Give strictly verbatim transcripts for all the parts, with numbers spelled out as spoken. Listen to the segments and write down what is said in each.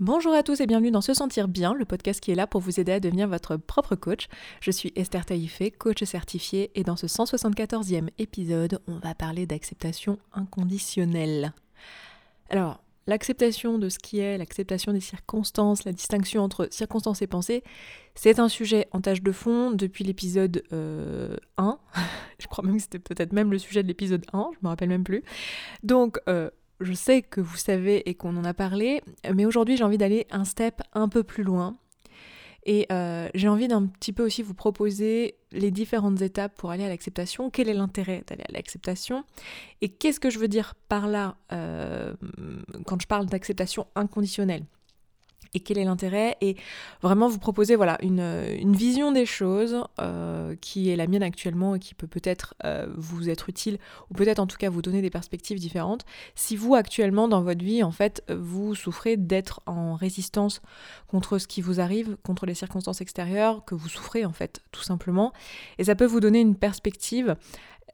Bonjour à tous et bienvenue dans Se sentir bien, le podcast qui est là pour vous aider à devenir votre propre coach. Je suis Esther Taïfé, coach certifiée, et dans ce cent soixante-quatorzième épisode, on va parler d'acceptation inconditionnelle. Alors, l'acceptation de ce qui est, l'acceptation des circonstances, la distinction entre circonstances et pensées, c'est un sujet en tâche de fond depuis l'épisode euh, un. Je crois même que c'était peut-être même le sujet de l'épisode un, je ne me rappelle même plus. Donc... Euh, Je sais que vous savez et qu'on en a parlé, mais aujourd'hui j'ai envie d'aller un step un peu plus loin et euh, j'ai envie d'un petit peu aussi vous proposer les différentes étapes pour aller à l'acceptation, quel est l'intérêt d'aller à l'acceptation et qu'est-ce que je veux dire par là euh, quand je parle d'acceptation inconditionnelle et quel est l'intérêt, et vraiment vous proposer voilà, une, une vision des choses euh, qui est la mienne actuellement et qui peut peut-être euh, vous être utile, ou peut-être en tout cas vous donner des perspectives différentes, si vous actuellement dans votre vie en fait vous souffrez d'être en résistance contre ce qui vous arrive, contre les circonstances extérieures, que vous souffrez en fait tout simplement, et ça peut vous donner une perspective.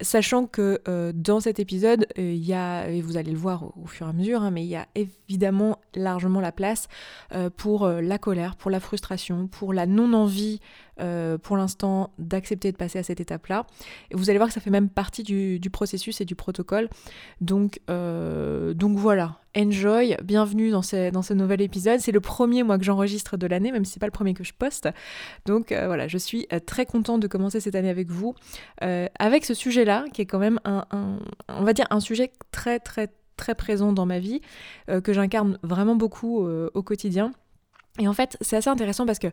Sachant que euh, dans cet épisode, il euh, y a, et vous allez le voir au, au fur et à mesure, hein, mais il y a évidemment largement la place euh, pour euh, la colère, pour la frustration, pour la non-envie euh, pour l'instant d'accepter de passer à cette étape-là. Et vous allez voir que ça fait même partie du, du processus et du protocole. Donc, euh, donc voilà, enjoy, bienvenue dans ce, dans ce nouvel épisode. C'est le premier moi que j'enregistre de l'année, même si c'est pas le premier que je poste. Donc euh, voilà, je suis très contente de commencer cette année avec vous, euh, avec ce sujet là, qui est quand même un, un, on va dire un sujet très très très présent dans ma vie, euh, que j'incarne vraiment beaucoup euh, au quotidien. Et en fait, c'est assez intéressant parce que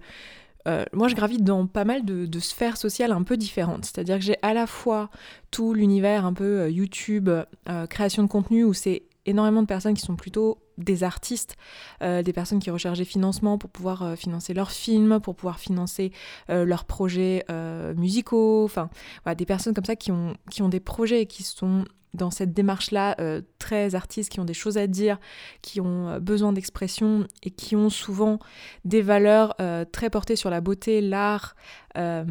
Euh, moi je gravite dans pas mal de, de sphères sociales un peu différentes, c'est-à-dire que j'ai à la fois tout l'univers un peu euh, YouTube, euh, création de contenu, où c'est énormément de personnes qui sont plutôt des artistes, euh, des personnes qui recherchent des financements pour pouvoir euh, financer leurs films, pour pouvoir financer euh, leurs projets euh, musicaux, enfin voilà, des personnes comme ça qui ont, qui ont des projets et qui sont dans cette démarche-là, euh, très artistes, qui ont des choses à dire, qui ont besoin d'expression et qui ont souvent des valeurs euh, très portées sur la beauté, l'art, euh,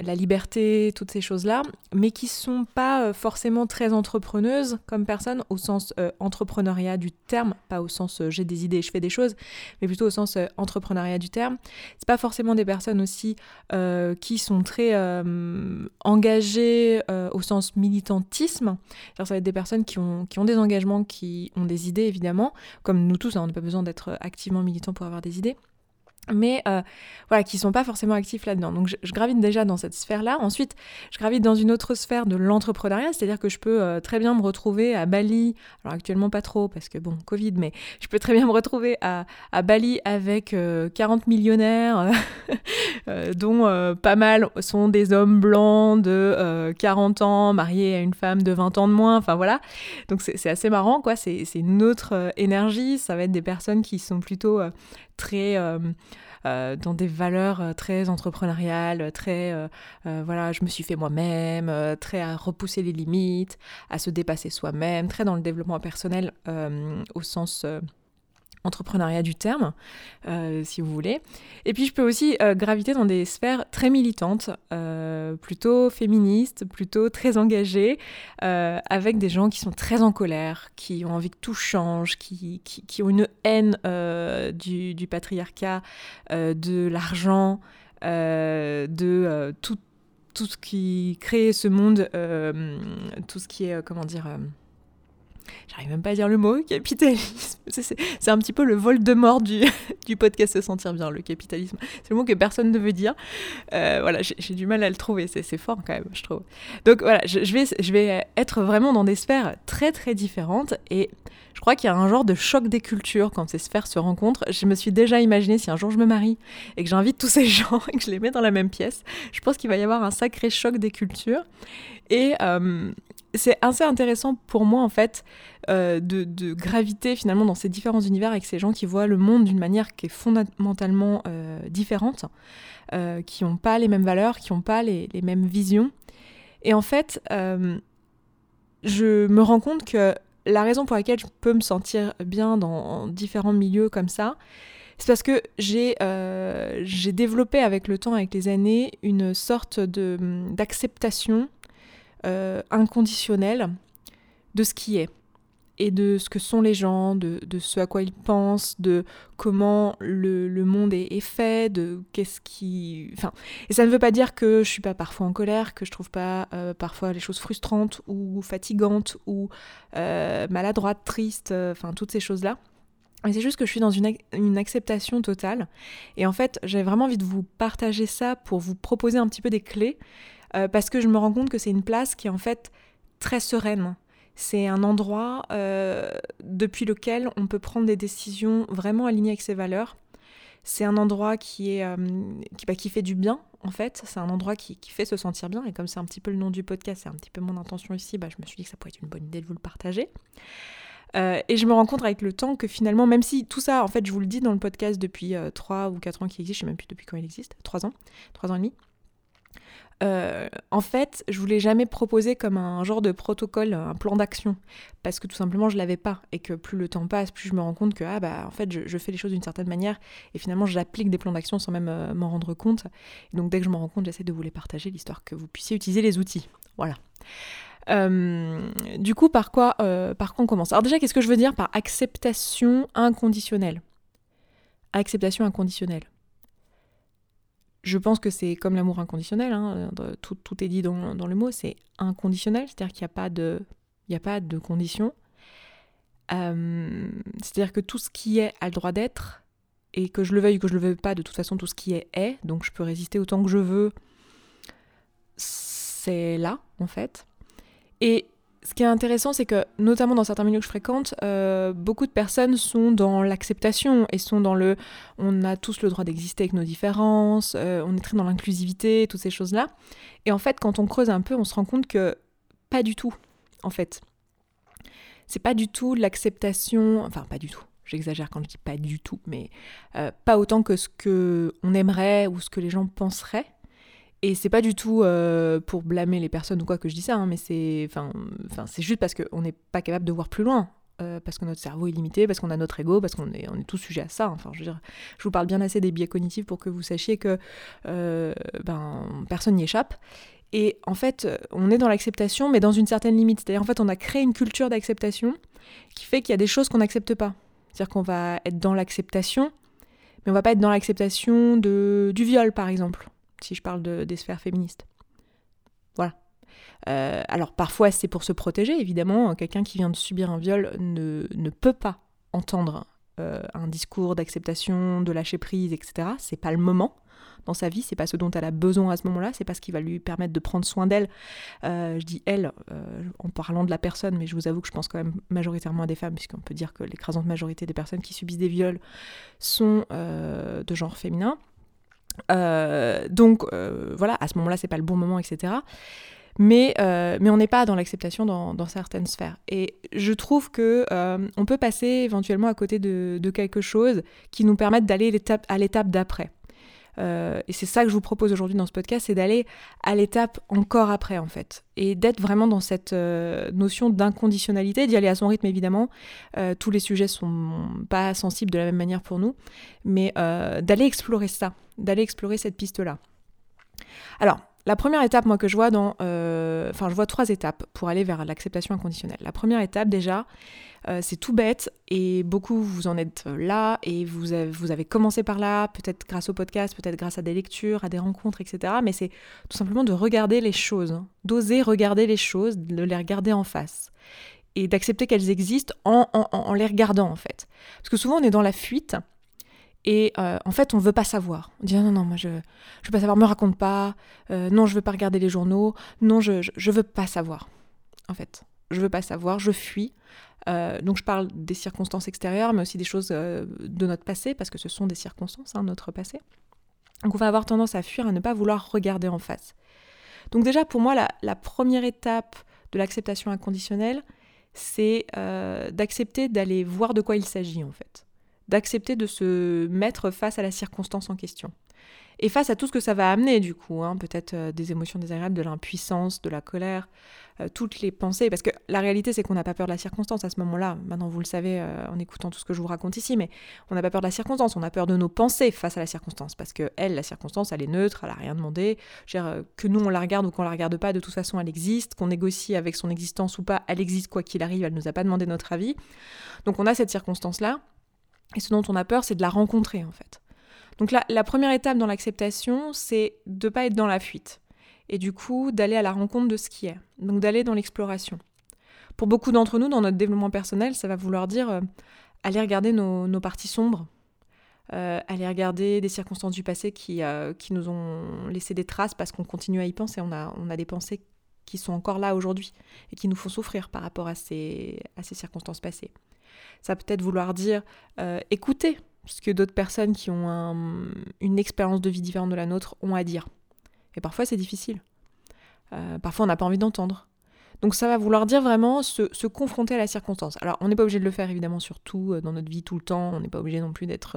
la liberté, toutes ces choses-là, mais qui sont pas forcément très entrepreneuses comme personnes au sens euh, entrepreneuriat du terme, pas au sens euh, j'ai des idées et je fais des choses, mais plutôt au sens euh, entrepreneuriat du terme. C'est pas forcément des personnes aussi euh, qui sont très euh, engagées euh, au sens militantisme. Alors ça va être des personnes qui ont, qui ont des engagements, qui ont des idées évidemment, comme nous tous, hein, on n'a pas besoin d'être activement militant pour avoir des idées, mais euh, voilà, qui ne sont pas forcément actifs là-dedans. Donc je, je gravite déjà dans cette sphère-là. Ensuite, je gravite dans une autre sphère de l'entrepreneuriat, c'est-à-dire que je peux euh, très bien me retrouver à Bali, alors actuellement pas trop parce que bon, Covid, mais je peux très bien me retrouver à, à Bali avec euh, quarante millionnaires, euh, dont euh, pas mal sont des hommes blancs de euh, quarante ans, mariés à une femme de vingt ans de moins, enfin voilà. Donc c'est, c'est assez marrant, quoi, c'est, c'est une autre euh, énergie, ça va être des personnes qui sont plutôt... Euh, très euh, euh, dans des valeurs très entrepreneuriales, très euh, euh, voilà, je me suis fait moi-même, euh, très à repousser les limites, à se dépasser soi-même, très dans le développement personnel euh, au sens euh, entrepreneuriat du terme, euh, si vous voulez. Et puis je peux aussi euh, graviter dans des sphères très militantes, euh, plutôt féministes, plutôt très engagées, euh, avec des gens qui sont très en colère, qui ont envie que tout change, qui, qui, qui ont une haine euh, du, du patriarcat, euh, de l'argent, euh, de euh, tout, tout ce qui crée ce monde, euh, tout ce qui est, euh, comment dire... Euh, J'arrive même pas à dire le mot, capitalisme. C'est, c'est, c'est un petit peu le Voldemort du, du podcast Se sentir bien, le capitalisme. C'est le mot que personne ne veut dire. Euh, voilà, j'ai, j'ai du mal à le trouver, c'est, c'est fort quand même, je trouve. Donc voilà, je, je, vais, je vais être vraiment dans des sphères très très différentes et je crois qu'il y a un genre de choc des cultures quand ces sphères se rencontrent. Je me suis déjà imaginé si un jour je me marie et que j'invite tous ces gens et que je les mets dans la même pièce, je pense qu'il va y avoir un sacré choc des cultures et... Euh, C'est assez intéressant pour moi en fait euh, de, de graviter finalement dans ces différents univers avec ces gens qui voient le monde d'une manière qui est fondamentalement euh, différente, euh, qui n'ont pas les mêmes valeurs, qui n'ont pas les, les mêmes visions. Et en fait, euh, je me rends compte que la raison pour laquelle je peux me sentir bien dans différents milieux comme ça, c'est parce que j'ai, euh, j'ai développé avec le temps, avec les années, une sorte de, d'acceptation Euh, inconditionnel de ce qui est. et de ce que sont les gens, de, de ce à quoi ils pensent, de comment le, le monde est, est fait, de qu'est-ce qui... Enfin, et ça ne veut pas dire que je suis pas parfois en colère, que je trouve pas euh, parfois les choses frustrantes ou fatigantes ou euh, maladroites, tristes, euh, enfin toutes ces choses-là. Mais c'est juste que je suis dans une, ac- une acceptation totale. Et en fait, j'avais vraiment envie de vous partager ça pour vous proposer un petit peu des clés, euh, parce que je me rends compte que c'est une place qui est en fait très sereine. C'est un endroit euh, depuis lequel on peut prendre des décisions vraiment alignées avec ses valeurs. C'est un endroit qui, est, euh, qui, bah, qui fait du bien, en fait. C'est un endroit qui, qui fait se sentir bien. Et comme c'est un petit peu le nom du podcast, c'est un petit peu mon intention ici, bah, je me suis dit que ça pourrait être une bonne idée de vous le partager. Euh, et je me rends compte avec le temps que finalement, même si tout ça, en fait, je vous le dis dans le podcast depuis euh, trois ou quatre ans qu'il existe, je ne sais même plus depuis quand il existe, trois ans, trois ans et demi, Euh, en fait, je voulais jamais proposer comme un genre de protocole, un plan d'action, parce que tout simplement je l'avais pas, et que plus le temps passe, plus je me rends compte que ah bah en fait je, je fais les choses d'une certaine manière, et finalement j'applique des plans d'action sans même euh, m'en rendre compte. Et donc dès que je m'en rends compte, j'essaie de vous les partager, l'histoire que vous puissiez utiliser les outils. Voilà. Euh, du coup, par quoi, euh, par quoi on commence ? Alors déjà, qu'est-ce que je veux dire par acceptation inconditionnelle ? Acceptation inconditionnelle. Je pense que c'est comme l'amour inconditionnel, hein, tout, tout est dit dans, dans le mot, c'est inconditionnel, c'est-à-dire qu'il n'y a pas de, il n'y a pas de condition. Euh, c'est-à-dire que tout ce qui est a le droit d'être, et que je le veuille ou que je le veuille pas, de toute façon tout ce qui est est, donc je peux résister autant que je veux, c'est là en fait. Et ce qui est intéressant, c'est que, notamment dans certains milieux que je fréquente, euh, beaucoup de personnes sont dans l'acceptation et sont dans le « on a tous le droit d'exister avec nos différences euh, »,« on est très dans l'inclusivité », toutes ces choses-là. Et en fait, quand on creuse un peu, on se rend compte que pas du tout, en fait. C'est pas du tout l'acceptation... Enfin, pas du tout. J'exagère quand je dis pas du tout, mais euh, pas autant que ce qu'on aimerait ou ce que les gens penseraient. Et c'est pas du tout euh, pour blâmer les personnes ou quoi que je dis ça, hein, mais c'est, enfin, enfin, c'est juste parce qu'on n'est pas capable de voir plus loin, euh, parce que notre cerveau est limité, parce qu'on a notre ego, parce qu'on est, on est tous sujets à ça. Hein. Enfin, je veux dire, je vous parle bien assez des biais cognitifs pour que vous sachiez que euh, ben, personne n'y échappe. Et en fait, on est dans l'acceptation, mais dans une certaine limite. C'est-à-dire, en fait, on a créé une culture d'acceptation qui fait qu'il y a des choses qu'on n'accepte pas. C'est-à-dire qu'on va être dans l'acceptation, mais on va pas être dans l'acceptation de, du viol, par exemple. Si je parle de, des sphères féministes. Voilà. Euh, alors parfois c'est pour se protéger, évidemment. Quelqu'un qui vient de subir un viol ne, ne peut pas entendre euh, un discours d'acceptation, de lâcher prise, et cetera. C'est pas le moment dans sa vie, c'est pas ce dont elle a besoin à ce moment-là, c'est pas ce qui va lui permettre de prendre soin d'elle. Euh, je dis elle euh, en parlant de la personne, mais je vous avoue que je pense quand même majoritairement à des femmes, puisqu'on peut dire que l'écrasante majorité des personnes qui subissent des viols sont euh, de genre féminin. Euh, donc euh, voilà, à ce moment-là, c'est pas le bon moment, et cetera. Mais, euh, mais on n'est pas dans l'acceptation dans, dans certaines sphères. Et je trouve que euh, on peut passer éventuellement à côté de, de quelque chose qui nous permette d'aller l'étape, à l'étape d'après. Euh, et c'est ça que je vous propose aujourd'hui dans ce podcast, c'est d'aller à l'étape encore après en fait, et d'être vraiment dans cette euh, notion d'inconditionnalité, d'y aller à son rythme évidemment. Euh, tous les sujets sont pas sensibles de la même manière pour nous, mais euh, d'aller explorer ça, d'aller explorer cette piste-là. Alors, la première étape, moi que je vois dans, enfin euh, je vois trois étapes pour aller vers l'acceptation inconditionnelle. La première étape déjà, euh, c'est tout bête et beaucoup vous en êtes là et vous avez, vous avez commencé par là, peut-être grâce au podcast, peut-être grâce à des lectures, à des rencontres, et cetera. Mais c'est tout simplement de regarder les choses, hein, d'oser regarder les choses, de les regarder en face et d'accepter qu'elles existent en, en, en les regardant en fait. Parce que souvent on est dans la fuite. Et euh, en fait, on veut pas savoir. On dit ah non, non, moi je, je veux pas savoir, me raconte pas. Euh, non, je veux pas regarder les journaux. Non, je, je, je veux pas savoir. En fait, je veux pas savoir, je fuis. Euh, donc je parle des circonstances extérieures, mais aussi des choses euh, de notre passé, parce que ce sont des circonstances, hein, notre passé. Donc on va avoir tendance à fuir, à ne pas vouloir regarder en face. Donc déjà, pour moi, la, la première étape de l'acceptation inconditionnelle, c'est euh, d'accepter d'aller voir de quoi il s'agit, en fait. D'accepter de se mettre face à la circonstance en question. Et face à tout ce que ça va amener du coup, hein, peut-être euh, des émotions désagréables, de l'impuissance, de la colère, euh, toutes les pensées, parce que la réalité c'est qu'on n'a pas peur de la circonstance à ce moment-là, maintenant vous le savez euh, en écoutant tout ce que je vous raconte ici, mais on n'a pas peur de la circonstance, on a peur de nos pensées face à la circonstance, parce que elle, la circonstance, elle est neutre, elle n'a rien demandé, je veux dire, euh, que nous on la regarde ou qu'on la regarde pas, de toute façon elle existe, qu'on négocie avec son existence ou pas, elle existe quoi qu'il arrive, elle nous a pas demandé notre avis, donc on a cette circonstance-là, et ce dont on a peur c'est de la rencontrer en fait. Donc la, la première étape dans l'acceptation, c'est de ne pas être dans la fuite. Et du coup, d'aller à la rencontre de ce qui est. Donc d'aller dans l'exploration. Pour beaucoup d'entre nous, dans notre développement personnel, ça va vouloir dire euh, aller regarder nos, nos parties sombres, euh, aller regarder des circonstances du passé qui, euh, qui nous ont laissé des traces parce qu'on continue à y penser. On a, on a des pensées qui sont encore là aujourd'hui et qui nous font souffrir par rapport à ces, à ces circonstances passées. Ça va peut-être vouloir dire euh, écouter ce que d'autres personnes qui ont un, une expérience de vie différente de la nôtre ont à dire. Et parfois, c'est difficile. Euh, parfois, on n'a pas envie d'entendre. Donc ça va vouloir dire vraiment se, se confronter à la circonstance. Alors, on n'est pas obligé de le faire, évidemment, surtout dans notre vie, tout le temps. On n'est pas obligé non plus d'être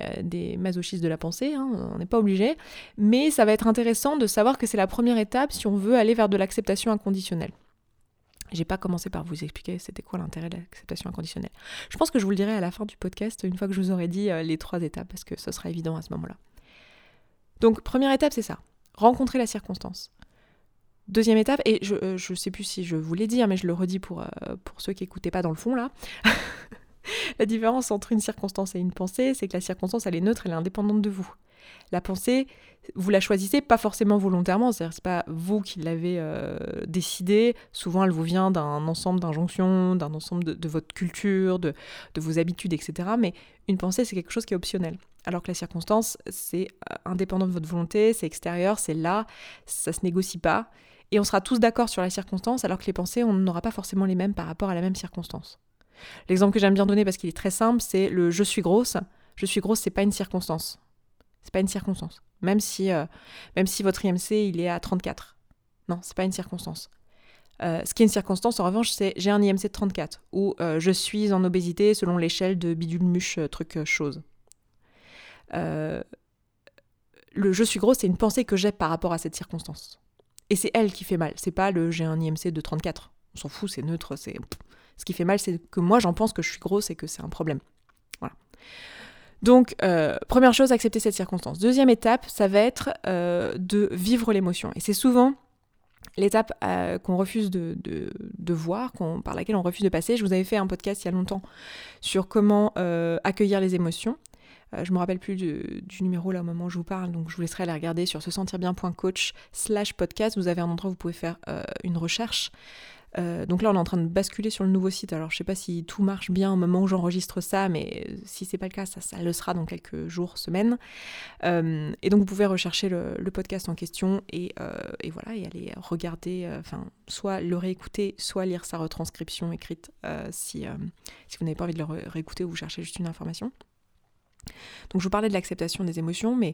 euh, des masochistes de la pensée. Hein, on n'est pas obligé. Mais ça va être intéressant de savoir que c'est la première étape si on veut aller vers de l'acceptation inconditionnelle. J'ai pas commencé par vous expliquer c'était quoi l'intérêt de l'acceptation inconditionnelle. Je pense que je vous le dirai à la fin du podcast, une fois que je vous aurai dit les trois étapes, parce que ce sera évident à ce moment-là. Donc, première étape, c'est ça. Rencontrer la circonstance. Deuxième étape, et je, je sais plus si je vous l'ai dit, hein, mais je le redis pour, euh, pour ceux qui n'écoutaient pas dans le fond, là. La différence entre une circonstance et une pensée, c'est que la circonstance, elle est neutre, elle est indépendante de vous. La pensée, vous la choisissez pas forcément volontairement, c'est-à-dire que c'est pas vous qui l'avez euh, décidée. Souvent, elle vous vient d'un ensemble d'injonctions, d'un ensemble de, de votre culture, de, de vos habitudes, et cetera. Mais une pensée, c'est quelque chose qui est optionnel. Alors que la circonstance, c'est indépendant de votre volonté, c'est extérieur, c'est là, ça se négocie pas. Et on sera tous d'accord sur la circonstance, alors que les pensées, on n'aura pas forcément les mêmes par rapport à la même circonstance. L'exemple que j'aime bien donner parce qu'il est très simple, c'est le « je suis grosse ». « Je suis grosse », c'est pas une circonstance. C'est pas une circonstance. Même si, euh, même si votre I M C, il est à trente-quatre. Non, c'est pas une circonstance. Euh, ce qui est une circonstance, en revanche, c'est « j'ai un I M C de trente-quatre » ou euh, « je suis en obésité selon l'échelle de bidule-muche, truc, euh, chose euh, ». Le « je suis grosse », c'est une pensée que j'ai par rapport à cette circonstance. Et c'est elle qui fait mal. C'est pas le « j'ai un I M C de trente-quatre ». On s'en fout, c'est neutre, c'est... Ce qui fait mal, c'est que moi, j'en pense que je suis grosse et que c'est un problème. Voilà. Donc, euh, première chose, accepter cette circonstance. Deuxième étape, ça va être euh, de vivre l'émotion. Et c'est souvent l'étape euh, qu'on refuse de, de, de voir, qu'on, par laquelle on refuse de passer. Je vous avais fait un podcast il y a longtemps sur comment euh, accueillir les émotions. Euh, je me rappelle plus du, du numéro là au moment où je vous parle, donc je vous laisserai aller regarder sur se sentir bien point coach slash podcast. Vous avez un endroit où vous pouvez faire euh, une recherche. Euh, donc là, on est en train de basculer sur le nouveau site. Alors, je sais pas si tout marche bien au moment où j'enregistre ça, mais si c'est pas le cas, ça, ça le sera dans quelques jours, semaines. Euh, et donc, vous pouvez rechercher le, le podcast en question et, euh, et voilà, et aller regarder, enfin, euh, soit le réécouter, soit lire sa retranscription écrite euh, si, euh, si vous n'avez pas envie de le réécouter ou vous cherchez juste une information. Donc je vous parlais de l'acceptation des émotions, mais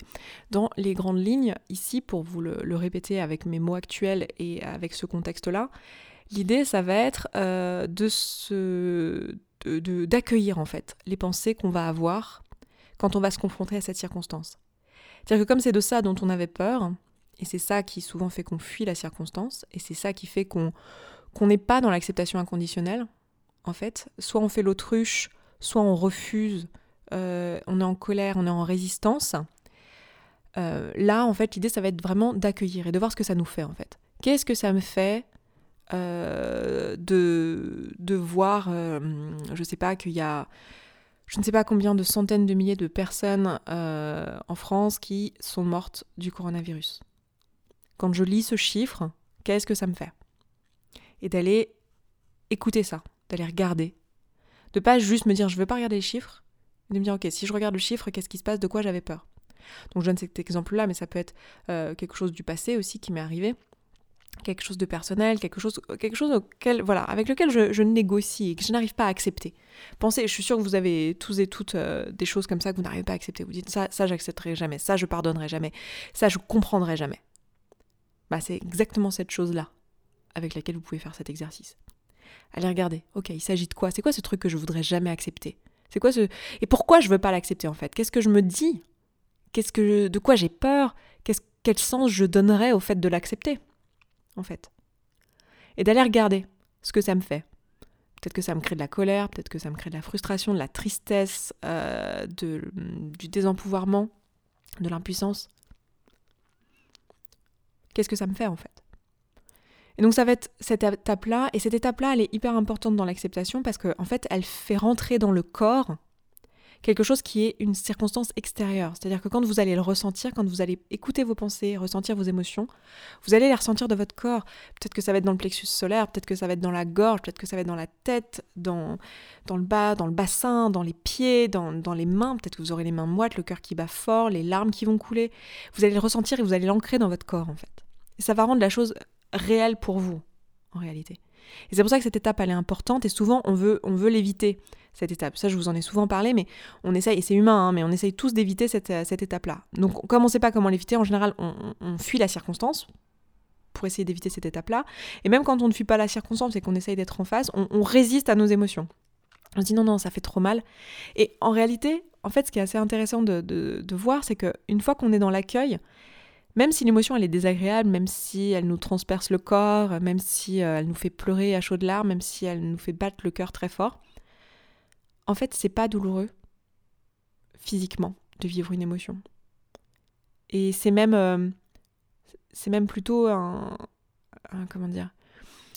dans les grandes lignes, ici, pour vous le, le répéter avec mes mots actuels et avec ce contexte-là, l'idée, ça va être euh, de se, de, de, d'accueillir en fait les pensées qu'on va avoir quand on va se confronter à cette circonstance. C'est-à-dire que comme c'est de ça dont on avait peur, et c'est ça qui souvent fait qu'on fuit la circonstance, et c'est ça qui fait qu'on qu'on n'est pas dans l'acceptation inconditionnelle, en fait, soit on fait l'autruche, soit on refuse, euh, on est en colère, on est en résistance. Euh, là, en fait, l'idée, ça va être vraiment d'accueillir et de voir ce que ça nous fait, en fait. Qu'est-ce que ça me fait Euh, de, de voir, euh, je sais pas, qu'il y a je ne sais pas combien de centaines de milliers de personnes euh, en France qui sont mortes du coronavirus. Quand je lis ce chiffre, qu'est-ce que ça me fait ? Et d'aller écouter ça, d'aller regarder. De pas juste me dire, je veux pas regarder les chiffres, mais de me dire, ok, si je regarde le chiffre, qu'est-ce qui se passe ? De quoi j'avais peur ? Donc je donne cet exemple-là, mais ça peut être euh, quelque chose du passé aussi qui m'est arrivé. Quelque chose de personnel, quelque chose, quelque chose auquel, voilà, avec lequel je, je négocie et que je n'arrive pas à accepter. Pensez, je suis sûre que vous avez tous et toutes euh, des choses comme ça que vous n'arrivez pas à accepter. Vous dites ça, ça j'accepterai jamais, ça je pardonnerai jamais, ça je comprendrai jamais. Bah c'est exactement cette chose-là avec laquelle vous pouvez faire cet exercice. Allez regarder, ok, il s'agit de quoi ? C'est quoi ce truc que je voudrais jamais accepter ? C'est quoi ce... Et pourquoi je veux pas l'accepter en fait ? Qu'est-ce que je me dis ? Qu'est-ce que je, de quoi j'ai peur? Qu'est-ce, Quel sens je donnerais au fait de l'accepter, en fait? Et d'aller regarder ce que ça me fait. Peut-être que ça me crée de la colère, peut-être que ça me crée de la frustration, de la tristesse, euh, de, du désempouvoirment, de l'impuissance. Qu'est-ce que ça me fait, en fait? Et donc ça va être cette étape-là, et cette étape-là, elle est hyper importante dans l'acceptation parce qu'en fait, elle fait rentrer dans le corps quelque chose qui est une circonstance extérieure. C'est-à-dire que quand vous allez le ressentir, quand vous allez écouter vos pensées, ressentir vos émotions, vous allez les ressentir de votre corps. Peut-être que ça va être dans le plexus solaire, peut-être que ça va être dans la gorge, peut-être que ça va être dans la tête, dans, dans le bas, dans le bassin, dans les pieds, dans, dans les mains. Peut-être que vous aurez les mains moites, le cœur qui bat fort, les larmes qui vont couler. Vous allez le ressentir et vous allez l'ancrer dans votre corps, en fait. Et ça va rendre la chose réelle pour vous, en réalité. Et c'est pour ça que cette étape, elle est importante, et souvent, on veut, on veut l'éviter, cette étape. Ça, je vous en ai souvent parlé, mais on essaye, et c'est humain, hein, mais on essaye tous d'éviter cette, cette étape-là. Donc, comme on ne sait pas comment l'éviter, en général, on, on fuit la circonstance pour essayer d'éviter cette étape-là. Et même quand on ne fuit pas la circonstance et qu'on essaye d'être en face, on, on résiste à nos émotions. On se dit non, non, ça fait trop mal. Et en réalité, en fait, ce qui est assez intéressant de, de, de voir, c'est qu'une fois qu'on est dans l'accueil, même si l'émotion elle est désagréable, même si elle nous transperce le corps, même si euh, elle nous fait pleurer à chaudes larmes, même si elle nous fait battre le cœur très fort, en fait c'est pas douloureux physiquement de vivre une émotion. Et c'est même, euh, c'est même plutôt un, un, comment dire,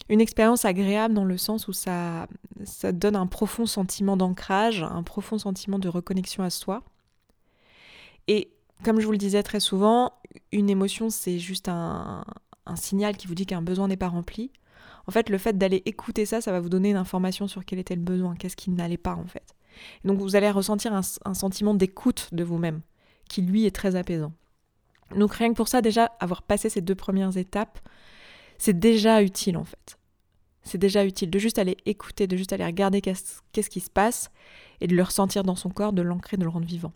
une expérience agréable dans le sens où ça, ça donne un profond sentiment d'ancrage, un profond sentiment de reconnexion à soi. Et comme je vous le disais très souvent, une émotion, c'est juste un, un signal qui vous dit qu'un besoin n'est pas rempli. En fait, le fait d'aller écouter ça, ça va vous donner une information sur quel était le besoin, qu'est-ce qui n'allait pas, en fait. Et donc, vous allez ressentir un, un sentiment d'écoute de vous-même, qui, lui, est très apaisant. Donc, rien que pour ça, déjà, avoir passé ces deux premières étapes, c'est déjà utile, en fait. C'est déjà utile de juste aller écouter, de juste aller regarder qu'est-ce, qu'est-ce qui se passe, et de le ressentir dans son corps, de l'ancrer, de le rendre vivant.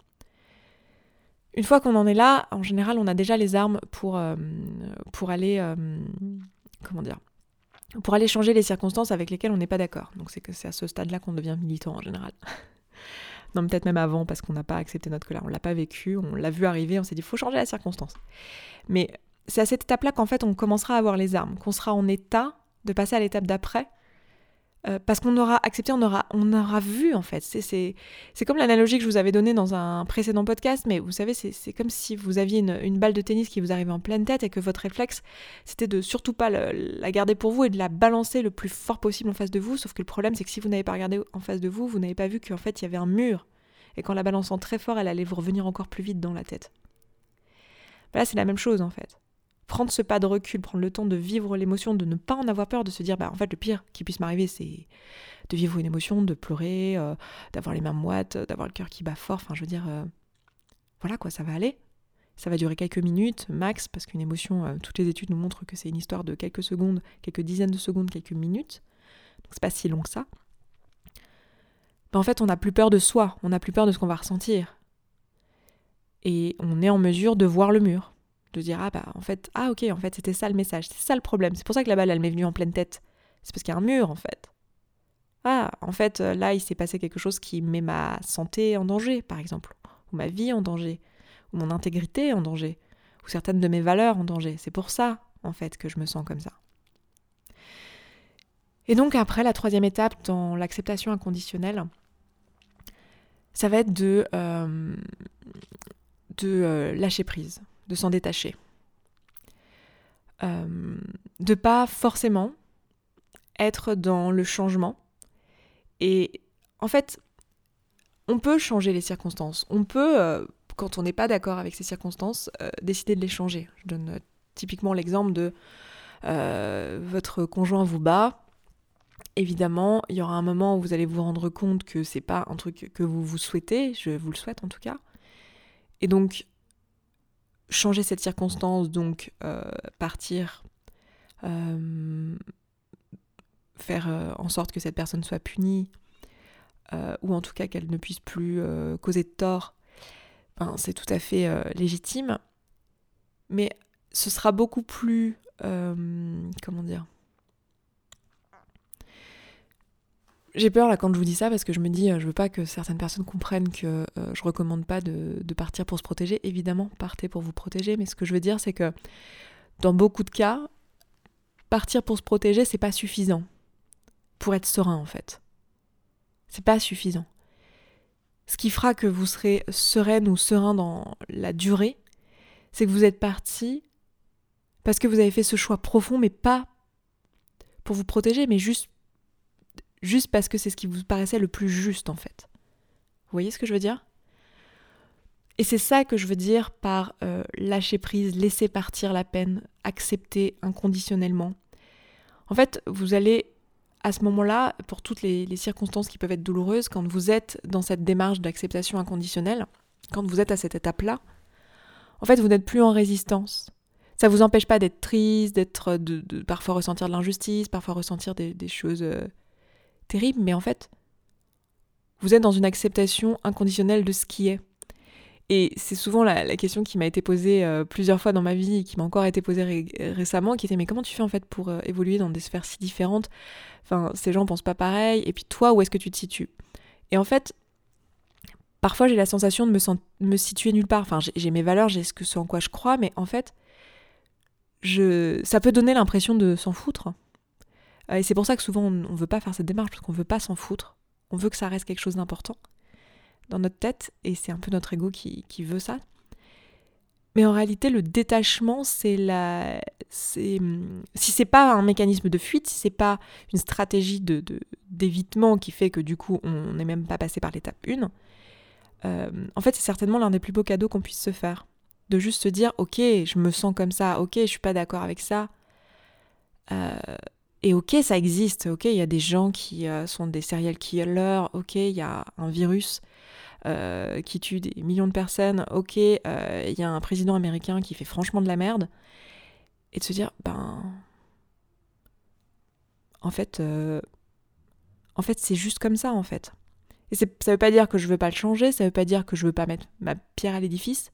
Une fois qu'on en est là, en général, on a déjà les armes pour, euh, pour aller, euh, comment dire, pour aller changer les circonstances avec lesquelles on n'est pas d'accord. Donc c'est que c'est à ce stade-là qu'on devient militant en général. Non, mais peut-être même avant, parce qu'on n'a pas accepté notre colère, on l'a pas vécu, on l'a vu arriver, on s'est dit faut changer la circonstance. Mais c'est à cette étape-là qu'en fait on commencera à avoir les armes, qu'on sera en état de passer à l'étape d'après. Euh, parce qu'on aura accepté, on aura, on aura vu en fait. C'est, c'est, c'est comme l'analogie que je vous avais donnée dans un précédent podcast, mais vous savez, c'est, c'est comme si vous aviez une, une balle de tennis qui vous arrivait en pleine tête et que votre réflexe, c'était de surtout pas le, la garder pour vous et de la balancer le plus fort possible en face de vous. Sauf que le problème, c'est que si vous n'avez pas regardé en face de vous, vous n'avez pas vu qu'en fait, il y avait un mur. Et qu'en la balançant très fort, elle allait vous revenir encore plus vite dans la tête. Ben là, c'est la même chose en fait. Prendre ce pas de recul, prendre le temps de vivre l'émotion, de ne pas en avoir peur, de se dire bah en fait le pire qui puisse m'arriver c'est de vivre une émotion, de pleurer, euh, d'avoir les mains moites, d'avoir le cœur qui bat fort, enfin je veux dire euh, voilà quoi, ça va aller, ça va durer quelques minutes max parce qu'une émotion, euh, toutes les études nous montrent que c'est une histoire de quelques secondes, quelques dizaines de secondes, quelques minutes, donc c'est pas si long que ça. Bah en fait on n'a plus peur de soi, on n'a plus peur de ce qu'on va ressentir et on est en mesure de voir le mur. De dire ah bah en fait ah ok en fait c'était ça le message, c'est ça le problème, c'est pour ça que la balle elle m'est venue en pleine tête, c'est parce qu'il y a un mur en fait. Ah en fait là il s'est passé quelque chose qui met ma santé en danger par exemple, ou ma vie en danger, ou mon intégrité en danger, ou certaines de mes valeurs en danger, c'est pour ça en fait que je me sens comme ça. Et donc après la troisième étape dans l'acceptation inconditionnelle, ça va être de euh, de euh, lâcher prise, de s'en détacher, euh, de pas forcément être dans le changement. Et en fait, on peut changer les circonstances, on peut, euh, quand on n'est pas d'accord avec ces circonstances, euh, décider de les changer. Je donne euh, typiquement l'exemple de euh, votre conjoint vous bat, évidemment, il y aura un moment où vous allez vous rendre compte que c'est pas un truc que vous vous souhaitez, je vous le souhaite en tout cas, et donc changer cette circonstance, donc euh, partir, euh, faire euh, en sorte que cette personne soit punie, euh, ou en tout cas qu'elle ne puisse plus euh, causer de tort, enfin, c'est tout à fait euh, légitime, mais ce sera beaucoup plus, euh, comment dire, j'ai peur là quand je vous dis ça, parce que je me dis, euh, je veux pas que certaines personnes comprennent que euh, je recommande pas de, de partir pour se protéger. Évidemment, partez pour vous protéger, mais ce que je veux dire, c'est que dans beaucoup de cas, partir pour se protéger, c'est pas suffisant pour être serein en fait. C'est pas suffisant. Ce qui fera que vous serez sereine ou serein dans la durée, c'est que vous êtes parti parce que vous avez fait ce choix profond, mais pas pour vous protéger, mais juste, juste parce que c'est ce qui vous paraissait le plus juste en fait. Vous voyez ce que je veux dire ? Et c'est ça que je veux dire par euh, lâcher prise, laisser partir la peine, accepter inconditionnellement. En fait, vous allez à ce moment-là, pour toutes les, les circonstances qui peuvent être douloureuses, quand vous êtes dans cette démarche d'acceptation inconditionnelle, quand vous êtes à cette étape-là, en fait, vous n'êtes plus en résistance. Ça vous empêche pas d'être triste, d'être de, de parfois ressentir de l'injustice, parfois ressentir des, des choses euh, terribles, mais en fait, vous êtes dans une acceptation inconditionnelle de ce qui est. Et c'est souvent la, la question qui m'a été posée euh, plusieurs fois dans ma vie, et qui m'a encore été posée ré- récemment, qui était « mais comment tu fais en fait pour euh, évoluer dans des sphères si différentes ? Enfin, ces gens pensent pas pareil, et puis toi, où est-ce que tu te situes ?» Et en fait, parfois j'ai la sensation de me, sent- me situer nulle part. Enfin, j'ai, j'ai mes valeurs, j'ai ce, que, ce en quoi je crois, mais en fait, je... ça peut donner l'impression de s'en foutre. Euh, et c'est pour ça que souvent on ne veut pas faire cette démarche, parce qu'on veut pas s'en foutre, on veut que ça reste quelque chose d'important dans notre tête, et c'est un peu notre ego qui, qui veut ça. Mais en réalité, le détachement, c'est la... c'est... si c'est pas un mécanisme de fuite, si c'est pas une stratégie de, de, d'évitement qui fait que du coup, on n'est même pas passé par l'étape un, euh, en fait, c'est certainement l'un des plus beaux cadeaux qu'on puisse se faire. De juste se dire, ok, je me sens comme ça, ok, je suis pas d'accord avec ça, euh... Et ok, ça existe, ok, il y a des gens qui euh, sont des serial killers, ok, il y a un virus euh, qui tue des millions de personnes, ok, il euh, y a un président américain qui fait franchement de la merde, et de se dire, ben, en fait, euh, en fait c'est juste comme ça, en fait. Et c'est, ça veut pas dire que je veux pas le changer, ça veut pas dire que je veux pas mettre ma pierre à l'édifice,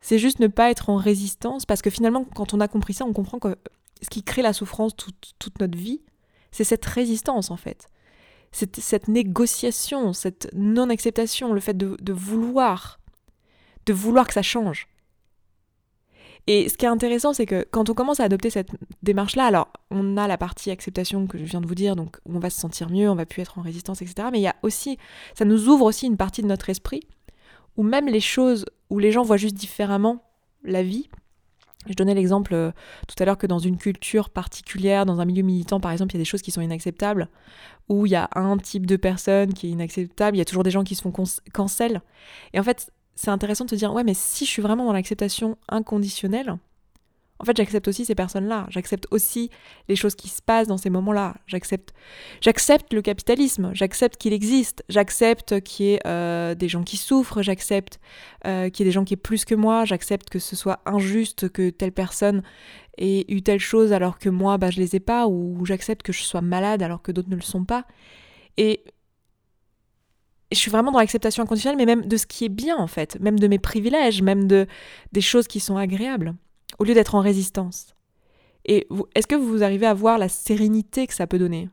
c'est juste ne pas être en résistance, parce que finalement, quand on a compris ça, on comprend que ce qui crée la souffrance toute, toute notre vie, c'est cette résistance en fait. C'est cette négociation, cette non-acceptation, le fait de, de vouloir, de vouloir que ça change. Et ce qui est intéressant, c'est que quand on commence à adopter cette démarche-là, alors on a la partie acceptation que je viens de vous dire, donc on va se sentir mieux, on va plus être en résistance, et cetera. Mais il y a aussi, ça nous ouvre aussi une partie de notre esprit, où même les choses, où les gens voient juste différemment la vie. Je donnais l'exemple euh, tout à l'heure que dans une culture particulière, dans un milieu militant par exemple, il y a des choses qui sont inacceptables, où il y a un type de personne qui est inacceptable, il y a toujours des gens qui se font cons- cancel. Et en fait, c'est intéressant de se dire, ouais, mais si je suis vraiment dans l'acceptation inconditionnelle, en fait, j'accepte aussi ces personnes-là, j'accepte aussi les choses qui se passent dans ces moments-là, j'accepte, j'accepte le capitalisme, j'accepte qu'il existe, j'accepte qu'il y ait euh, des gens qui souffrent, j'accepte euh, qu'il y ait des gens qui aient plus que moi, j'accepte que ce soit injuste, que telle personne ait eu telle chose alors que moi, bah, je les ai pas, ou j'accepte que je sois malade alors que d'autres ne le sont pas. Et je suis vraiment dans l'acceptation inconditionnelle, mais même de ce qui est bien en fait, même de mes privilèges, même de, des choses qui sont agréables, au lieu d'être en résistance. Et vous, est-ce que vous arrivez à voir la sérénité que ça peut donner ?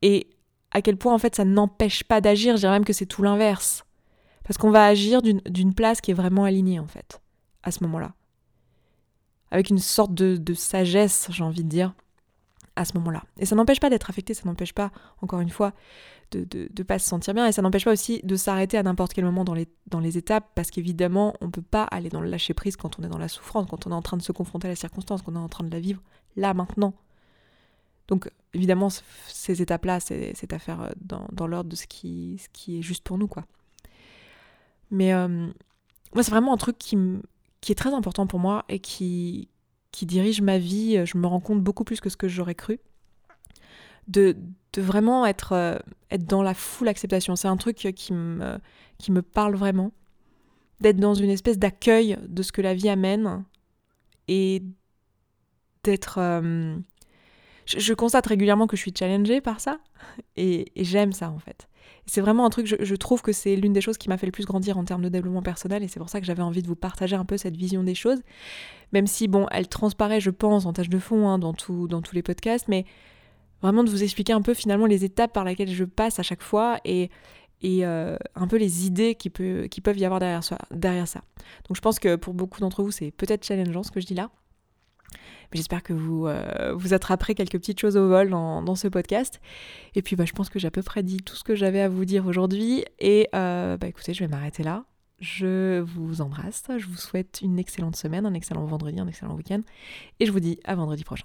Et à quel point, en fait, ça n'empêche pas d'agir, je dirais même que c'est tout l'inverse. Parce qu'on va agir d'une, d'une place qui est vraiment alignée, en fait, à ce moment-là. Avec une sorte de, de sagesse, j'ai envie de dire, à ce moment-là. Et ça n'empêche pas d'être affecté, ça n'empêche pas, encore une fois, de ne pas se sentir bien, et ça n'empêche pas aussi de s'arrêter à n'importe quel moment dans les, dans les étapes, parce qu'évidemment, on ne peut pas aller dans le lâcher-prise quand on est dans la souffrance, quand on est en train de se confronter à la circonstance, quand on est en train de la vivre, là, maintenant. Donc, évidemment, c- ces étapes-là, c'est, c'est à faire dans, dans l'ordre de ce qui, ce qui est juste pour nous, quoi. Mais euh, moi, c'est vraiment un truc qui, m- qui est très important pour moi, et qui... qui dirige ma vie, je me rends compte beaucoup plus que ce que j'aurais cru, de, de vraiment être, euh, être dans la full acceptation. C'est un truc qui me, qui me parle vraiment, d'être dans une espèce d'accueil de ce que la vie amène, et d'être... Euh, je, je constate régulièrement que je suis challengée par ça, et, et j'aime ça en fait. C'est vraiment un truc, je, je trouve que c'est l'une des choses qui m'a fait le plus grandir en termes de développement personnel, et c'est pour ça que j'avais envie de vous partager un peu cette vision des choses, même si, bon, elle transparaît, je pense, en tâche de fond, hein, dans, tout, dans tous les podcasts, mais vraiment de vous expliquer un peu finalement les étapes par lesquelles je passe à chaque fois et, et euh, un peu les idées qui, peut, qui peuvent y avoir derrière, soi, derrière ça. Donc je pense que pour beaucoup d'entre vous, c'est peut-être challengeant ce que je dis là. Mais j'espère que vous, euh, vous attraperez quelques petites choses au vol dans, dans ce podcast. Et puis bah, je pense que j'ai à peu près dit tout ce que j'avais à vous dire aujourd'hui. Et euh, bah, écoutez, je vais m'arrêter là. Je vous embrasse, je vous souhaite une excellente semaine, un excellent vendredi, un excellent week-end, et je vous dis à vendredi prochain.